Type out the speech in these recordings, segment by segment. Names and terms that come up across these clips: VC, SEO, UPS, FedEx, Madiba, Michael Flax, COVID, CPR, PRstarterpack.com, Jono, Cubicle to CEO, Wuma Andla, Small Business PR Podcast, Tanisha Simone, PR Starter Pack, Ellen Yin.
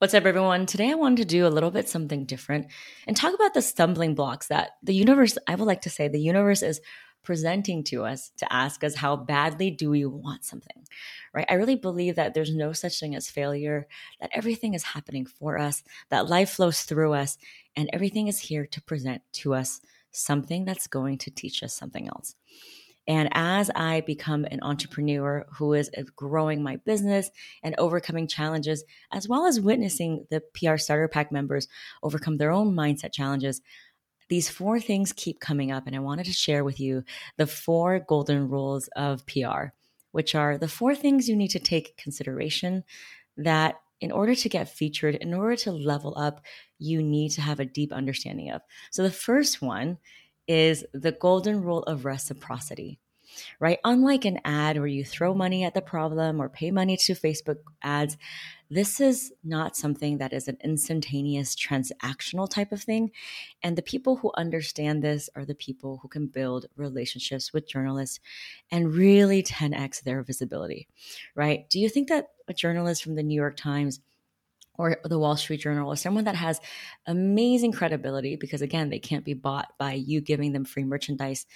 What's up, everyone? Today, I wanted to do a little bit something different and talk about the stumbling blocks that the universe, I would like to say, the universe is presenting to us to ask us how badly do we want something, right? I really believe that there's no such thing as failure, that everything is happening for us, that life flows through us, and everything is here to present to us something that's going to teach us something else. And as I become an entrepreneur who is growing my business and overcoming challenges, as well as witnessing the PR Starter Pack members overcome their own mindset challenges, these four things keep coming up. And I wanted to share with you the four golden rules of PR, which are the four things you need to take consideration that in order to get featured, in order to level up, you need to have a deep understanding of. So the first one is the golden rule of reciprocity, right? Unlike an ad where you throw money at the problem or pay money to Facebook ads, this is not something that is an instantaneous transactional type of thing. And the people who understand this are the people who can build relationships with journalists and really 10x their visibility, right? Do you think that a journalist from the New York Times or the Wall Street Journal, or someone that has amazing credibility, because again, they can't be bought by you giving them free merchandise,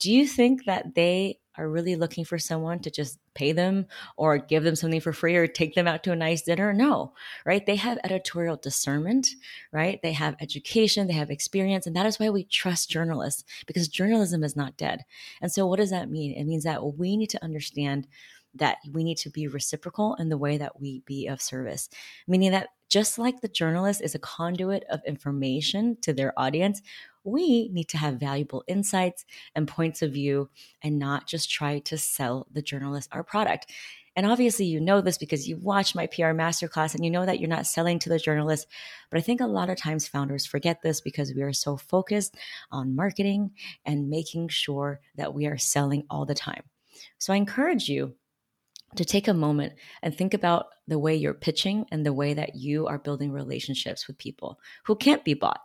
do you think that they are really looking for someone to just pay them or give them something for free or take them out to a nice dinner? No, right? They have editorial discernment, right? They have education, they have experience. And that is why we trust journalists, because journalism is not dead. And so what does that mean? It means that we need to understand that we need to be reciprocal in the way that we be of service, meaning that just like the journalist is a conduit of information to their audience, we need to have valuable insights and points of view and not just try to sell the journalist our product. And obviously, you know this because you've watched my PR masterclass and you know that you're not selling to the journalist. But I think a lot of times founders forget this because we are so focused on marketing and making sure that we are selling all the time. So I encourage you to take a moment and think about the way you're pitching and the way that you are building relationships with people who can't be bought.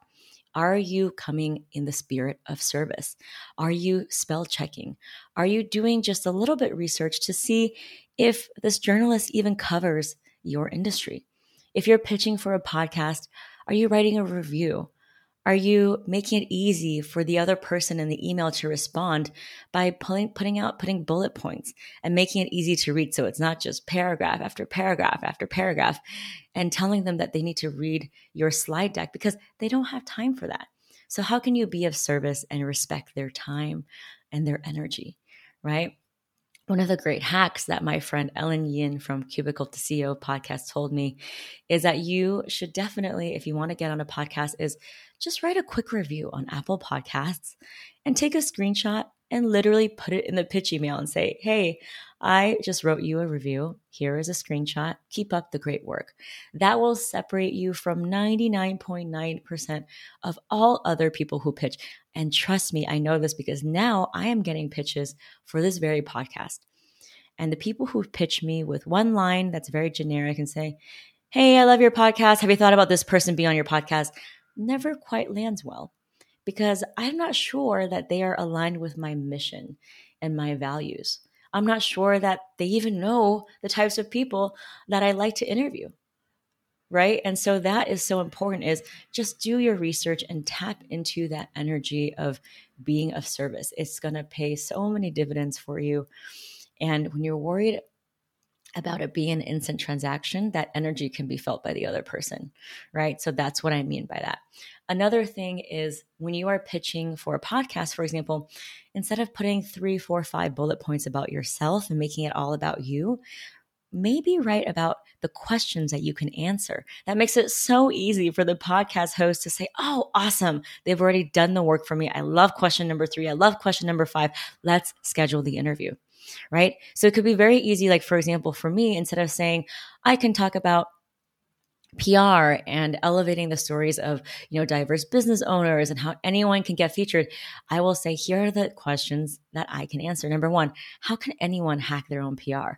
Are you coming in the spirit of service? Are you spell checking? Are you doing just a little bit research to see if this journalist even covers your industry? If you're pitching for a podcast, are you writing a review? Are you making it easy for the other person in the email to respond by putting bullet points and making it easy to read? So it's not just paragraph after paragraph after paragraph and telling them that they need to read your slide deck because they don't have time for that. So how can you be of service and respect their time and their energy, right? One of the great hacks that my friend Ellen Yin from Cubicle to CEO podcast told me is that you should definitely, if you want to get on a podcast, is just write a quick review on Apple Podcasts and take a screenshot and literally put it in the pitch email and say, hey, I just wrote you a review. Here is a screenshot. Keep up the great work. That will separate you from 99.9% of all other people who pitch. And trust me, I know this because now I am getting pitches for this very podcast. And the people who pitch me with one line that's very generic and say, hey, I love your podcast. Have you thought about this person being on your podcast? Never quite lands well because I'm not sure that they are aligned with my mission and my values. I'm not sure that they even know the types of people that I like to interview, right? And so that is so important, is just do your research and tap into that energy of being of service. It's going to pay so many dividends for you. And when you're worried about it being an instant transaction, that energy can be felt by the other person, right? So that's what I mean by that. Another thing is when you are pitching for a podcast, for example, instead of putting 3, 4, 5 bullet points about yourself and making it all about you, maybe write about the questions that you can answer. That makes it so easy for the podcast host to say, oh, awesome. They've already done the work for me. I love question number 3. I love question number 5. Let's schedule the interview, right? So it could be very easy. Like, for example, for me, instead of saying, I can talk about PR and elevating the stories of, diverse business owners and how anyone can get featured, I will say, here are the questions that I can answer. Number 1, how can anyone hack their own PR?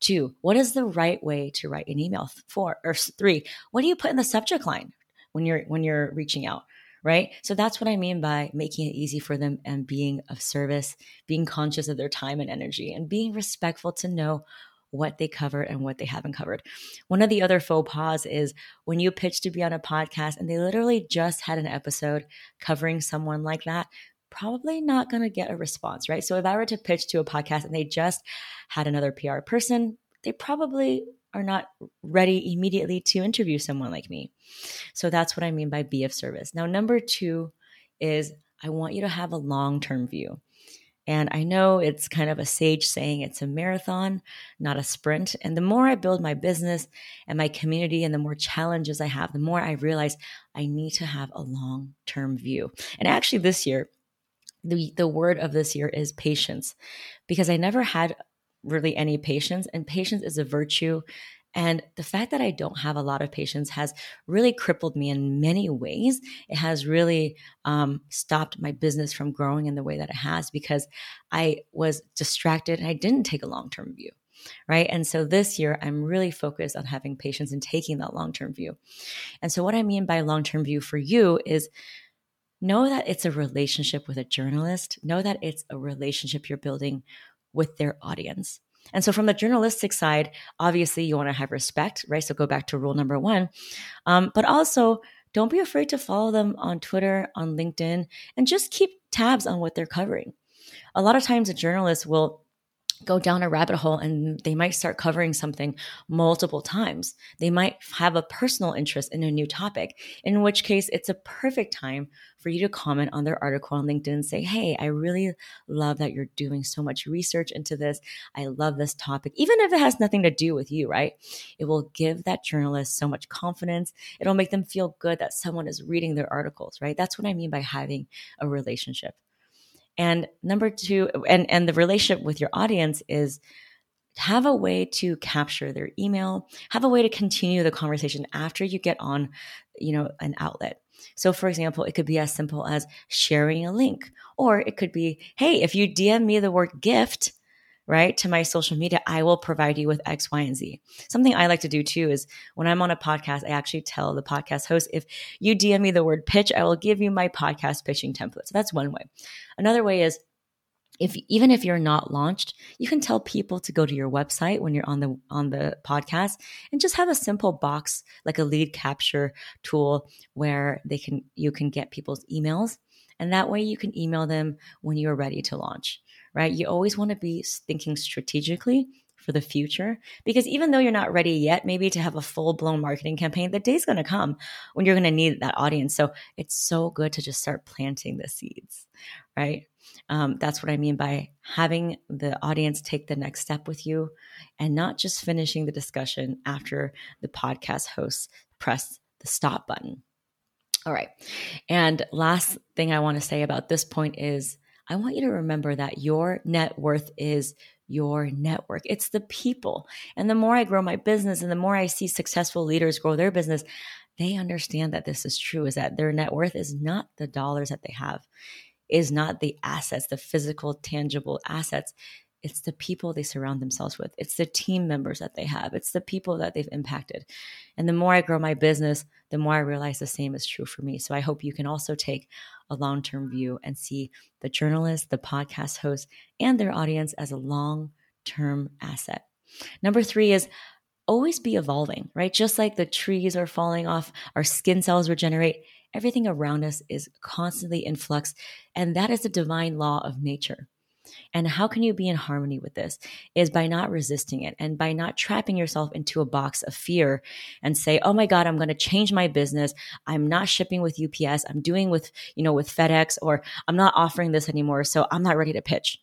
2, what is the right way to write an email? 3, what do you put in the subject line when you're reaching out, right? So that's what I mean by making it easy for them and being of service, being conscious of their time and energy, and being respectful to know what they covered and what they haven't covered. One of the other faux pas is when you pitch to be on a podcast and they literally just had an episode covering someone like that, probably not going to get a response, right? So if I were to pitch to a podcast and they just had another PR person, they probably are not ready immediately to interview someone like me. So that's what I mean by be of service. Now, number two is I want you to have a long-term view. And I know it's kind of a sage saying, it's a marathon, not a sprint. And the more I build my business and my community and the more challenges I have, the more I realize I need to have a long-term view. And actually this year, the word of this year is patience, because I never had really any patience, and patience is a virtue. And the fact that I don't have a lot of patience has really crippled me in many ways. It has really stopped my business from growing in the way that it has, because I was distracted and I didn't take a long-term view, right? And so this year, I'm really focused on having patience and taking that long-term view. And so what I mean by long-term view for you is know that it's a relationship with a journalist. Know that it's a relationship you're building with their audience. And so from the journalistic side, obviously you want to have respect, right? So go back to rule number one. But also don't be afraid to follow them on Twitter, on LinkedIn, and just keep tabs on what they're covering. A lot of times a journalist will go down a rabbit hole and they might start covering something multiple times. They might have a personal interest in a new topic, in which case it's a perfect time for you to comment on their article on LinkedIn and say, hey, I really love that you're doing so much research into this. I love this topic, even if it has nothing to do with you, right? It will give that journalist so much confidence. It'll make them feel good that someone is reading their articles, right? That's what I mean by having a relationship. And number two, and the relationship with your audience is have a way to capture their email, have a way to continue the conversation after you get on, an outlet. So for example, it could be as simple as sharing a link, or it could be, hey, if you DM me the word gift, right, to my social media, I will provide you with X, Y, and Z. Something I like to do too is when I'm on a podcast, I actually tell the podcast host, if you DM me the word pitch, I will give you my podcast pitching template. So that's one way. Another way is even if you're not launched, you can tell people to go to your website when you're on the podcast and just have a simple box, like a lead capture tool where you can get people's emails. And that way you can email them when you're ready to launch, right? You always want to be thinking strategically for the future, because even though you're not ready yet, maybe to have a full-blown marketing campaign, the day's going to come when you're going to need that audience. So it's so good to just start planting the seeds, right? That's what I mean by having the audience take the next step with you and not just finishing the discussion after the podcast hosts press the stop button. All right. And last thing I want to say about this point is I want you to remember that your net worth is your network. It's the people. And the more I grow my business and the more I see successful leaders grow their business, they understand that this is true, is that their net worth is not the dollars that they have, is not the assets, the physical, tangible assets. It's the people they surround themselves with. It's the team members that they have. It's the people that they've impacted. And the more I grow my business, the more I realize the same is true for me. So I hope you can also take a long-term view and see the journalist, the podcast host, and their audience as a long-term asset. Number three is always be evolving, right? Just like the trees are falling off, our skin cells regenerate, everything around us is constantly in flux. And that is the divine law of nature. And how can you be in harmony with this is by not resisting it and by not trapping yourself into a box of fear and say, oh my God, I'm going to change my business. I'm not shipping with UPS. I'm doing with FedEx, or I'm not offering this anymore. So I'm not ready to pitch.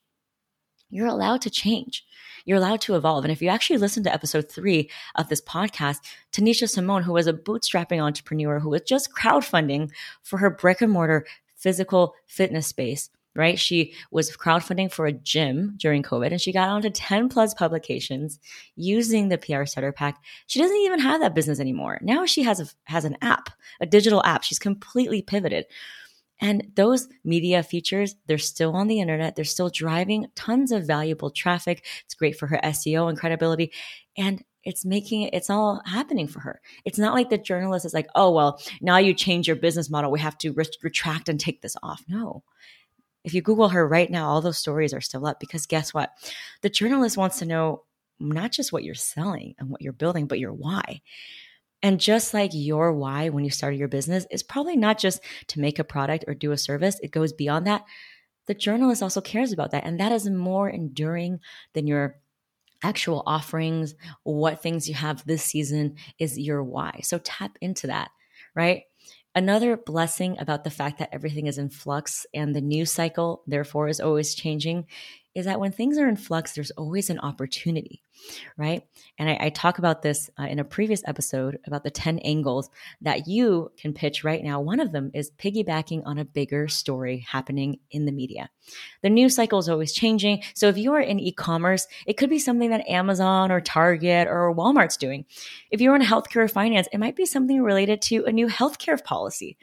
You're allowed to change. You're allowed to evolve. And if you actually listen to episode 3 of this podcast, Tanisha Simone, who was a bootstrapping entrepreneur who was just crowdfunding for her brick and mortar physical fitness space, right? She was crowdfunding for a gym during COVID and she got onto 10 plus publications using the PR Starter Pack. She doesn't even have that business anymore. Now she has an app, a digital app. She's completely pivoted. And those media features, they're still on the internet. They're still driving tons of valuable traffic. It's great for her SEO and credibility. And it's all happening for her. It's not like the journalist is like, oh, well, now you change your business model. We have to retract and take this off. No. If you Google her right now, all those stories are still up, because guess what? The journalist wants to know not just what you're selling and what you're building, but your why. And just like your why when you started your business is probably not just to make a product or do a service, it goes beyond that. The journalist also cares about that. And that is more enduring than your actual offerings, what things you have this season is your why. So tap into that, right? Another blessing about the fact that everything is in flux and the news cycle, therefore, is always changing is that when things are in flux, there's always an opportunity, right? And I talk about this in a previous episode about the 10 angles that you can pitch right now. One of them is piggybacking on a bigger story happening in the media. The news cycle is always changing. So if you are in e-commerce, it could be something that Amazon or Target or Walmart's doing. If you're in healthcare or finance, it might be something related to a new healthcare policy,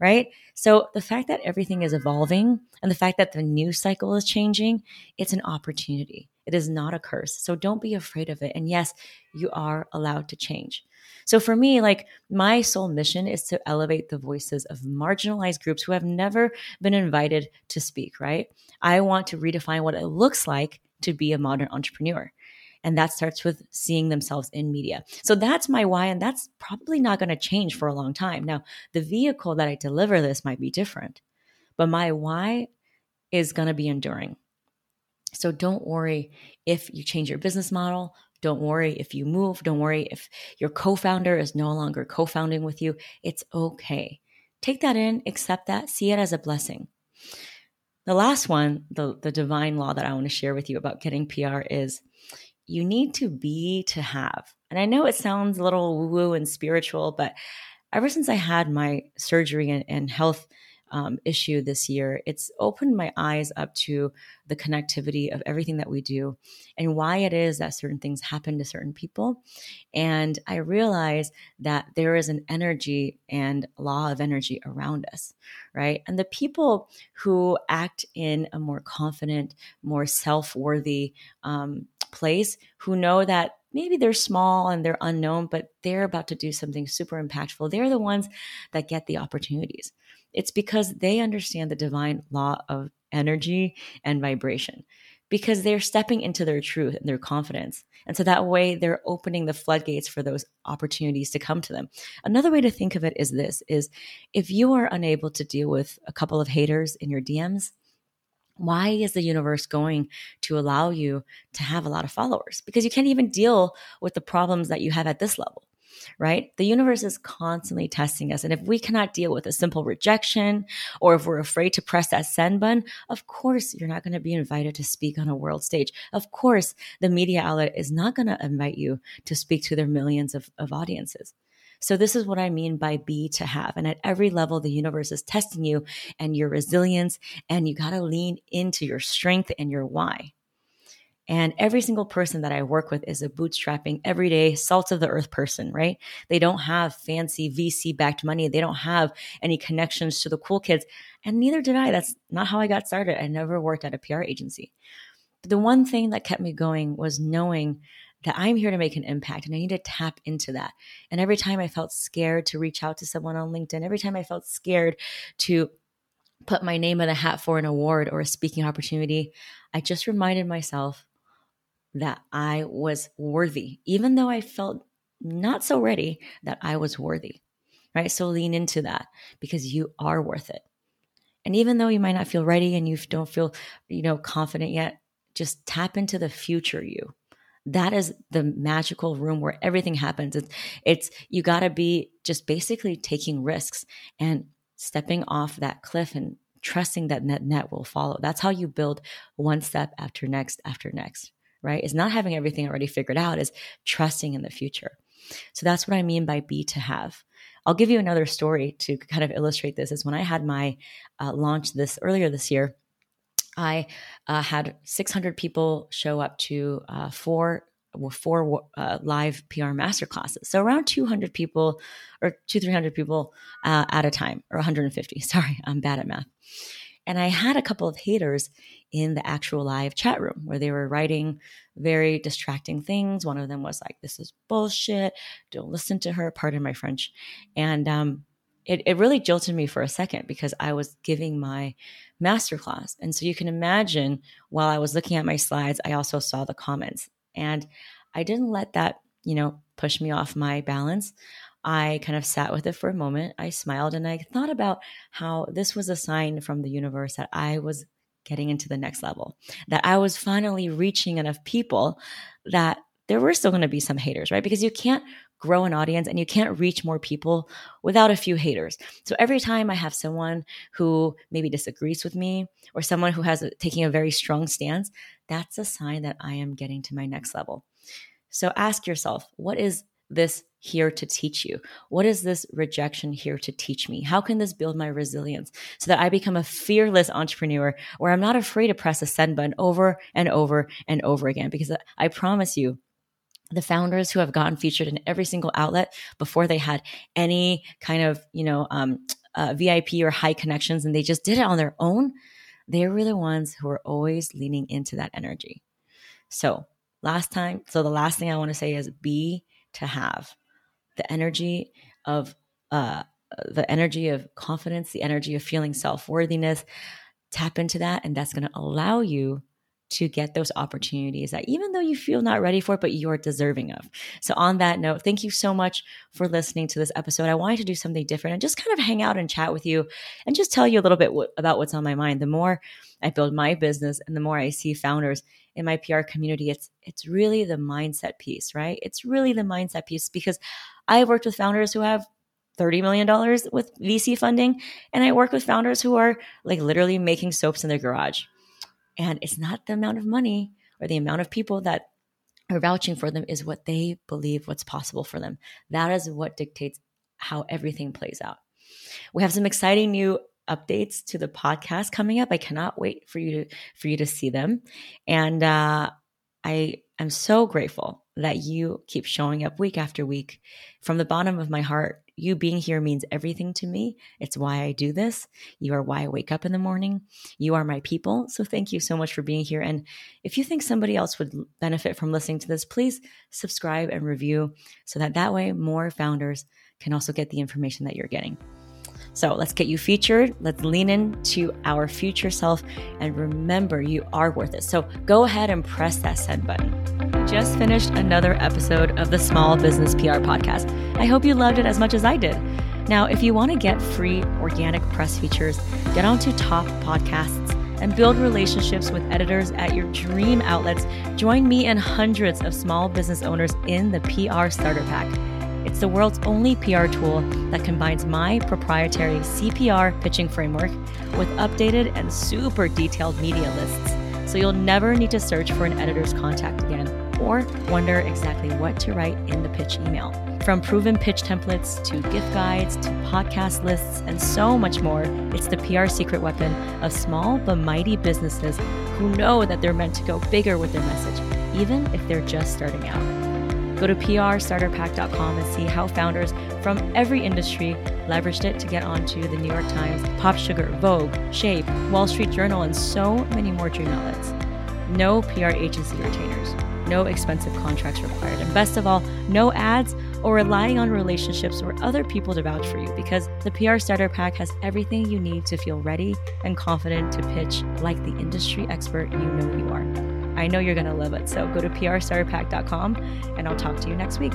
right? So the fact that everything is evolving and the fact that the news cycle is changing, it's an opportunity. It is not a curse. So don't be afraid of it. And yes, you are allowed to change. So for me, like my sole mission is to elevate the voices of marginalized groups who have never been invited to speak, right? I want to redefine what it looks like to be a modern entrepreneur. And that starts with seeing themselves in media. So that's my why. And that's probably not going to change for a long time. Now, the vehicle that I deliver this might be different, but my why is going to be enduring. So don't worry if you change your business model. Don't worry if you move. Don't worry if your co-founder is no longer co-founding with you. It's okay. Take that in, accept that, see it as a blessing. The last one, the divine law that I want to share with you about getting PR is you need to be to have. And I know it sounds a little woo-woo and spiritual, but ever since I had my surgery and health issue this year, it's opened my eyes up to the connectivity of everything that we do and why it is that certain things happen to certain people. And I realize that there is an energy and law of energy around us, right? And the people who act in a more confident, more self-worthy place, who know that maybe they're small and they're unknown, but they're about to do something super impactful. They're the ones that get the opportunities. It's because they understand the divine law of energy and vibration, because they're stepping into their truth and their confidence. And so that way they're opening the floodgates for those opportunities to come to them. Another way to think of it is this, is if you are unable to deal with a couple of haters in your DMs, why is the universe going to allow you to have a lot of followers? Because you can't even deal with the problems that you have at this level, right? The universe is constantly testing us. And if we cannot deal with a simple rejection, or if we're afraid to press that send button, of course, you're not going to be invited to speak on a world stage. Of course, the media outlet is not going to invite you to speak to their millions of audiences. So this is what I mean by be to have. And at every level, the universe is testing you and your resilience, and you got to lean into your strength and your why. And every single person that I work with is a bootstrapping, everyday, salt of the earth person, right? They don't have fancy VC-backed money. They don't have any connections to the cool kids. And neither did I. That's not how I got started. I never worked at a PR agency. But the one thing that kept me going was knowing that I'm here to make an impact, and I need to tap into that. And every time I felt scared to reach out to someone on LinkedIn, every time I felt scared to put my name in a hat for an award or a speaking opportunity, I just reminded myself that I was worthy, even though I felt not so ready, that I was worthy, right? So lean into that, because you are worth it. And even though you might not feel ready and you don't feel, confident yet, just tap into the future you. That is the magical room where everything happens. It's you got to be just basically taking risks and stepping off that cliff and trusting that net will follow. That's how you build one step after next, right? It's not having everything already figured out, is trusting in the future. So that's what I mean by be to have. I'll give you another story to kind of illustrate this. Is when I had my launch earlier this year, I had 600 people show up to four live PR masterclasses. So around 200 people or 200-300 people at a time, or 150. Sorry, I'm bad at math. And I had a couple of haters in the actual live chat room where they were writing very distracting things. One of them was like, "This is bullshit. Don't listen to her." Pardon my French. And it really jolted me for a second, because I was giving my masterclass. And so you can imagine, while I was looking at my slides, I also saw the comments. And I didn't let that, push me off my balance. I kind of sat with it for a moment. I smiled and I thought about how this was a sign from the universe that I was getting into the next level, that I was finally reaching enough people that there were still going to be some haters, right? Because you can't grow an audience and you can't reach more people without a few haters. So every time I have someone who maybe disagrees with me or someone who has taking a very strong stance, that's a sign that I am getting to my next level. So ask yourself, what is this here to teach you? What is this rejection here to teach me? How can this build my resilience so that I become a fearless entrepreneur where I'm not afraid to press the send button over and over and over again? Because I promise you, the founders who have gotten featured in every single outlet before they had any kind of, VIP or high connections, and they just did it on their own, they were the ones who are always leaning into that energy. So the last thing I want to say is be to have the energy of confidence, the energy of feeling self-worthiness. Tap into that, and that's going to allow you to get those opportunities that even though you feel not ready for it, but you're deserving of. So on that note, thank you so much for listening to this episode. I wanted to do something different and just kind of hang out and chat with you and just tell you a little bit about what's on my mind. The more I build my business and the more I see founders in my PR community, it's really the mindset piece, right? It's really the mindset piece, because I've worked with founders who have $30 million with VC funding, and I work with founders who are like literally making soaps in their garage. And it's not the amount of money or the amount of people that are vouching for them, is what they believe what's possible for them. That is what dictates how everything plays out. We have some exciting new updates to the podcast coming up. I cannot wait for you to see them. And I am so grateful that you keep showing up week after week. From the bottom of my heart, you being here means everything to me. It's why I do this. You are why I wake up in the morning. You are my people. So thank you so much for being here. And if you think somebody else would benefit from listening to this, please subscribe and review so that way more founders can also get the information that you're getting. So let's get you featured. Let's lean into our future self. And remember, you are worth it. So go ahead and press that send button. Just finished another episode of the Small Business PR Podcast. I hope you loved it as much as I did. Now, if you want to get free organic press features, get onto top podcasts, and build relationships with editors at your dream outlets, join me and hundreds of small business owners in the PR Starter Pack. It's the world's only PR tool that combines my proprietary CPR pitching framework with updated and super detailed media lists, so you'll never need to search for an editor's contact again or wonder exactly what to write in the pitch email. From proven pitch templates to gift guides to podcast lists and so much more, it's the PR secret weapon of small but mighty businesses who know that they're meant to go bigger with their message, even if they're just starting out. Go to PRstarterpack.com and see how founders from every industry leveraged it to get onto the New York Times, Pop Sugar, Vogue, Shape, Wall Street Journal, and so many more dream outlets. No PR agency retainers, no expensive contracts required, and best of all, no ads or relying on relationships or other people to vouch for you, because the PR Starter Pack has everything you need to feel ready and confident to pitch like the industry expert you know you are. I know you're going to love it. So go to PRstarterpack.com and I'll talk to you next week.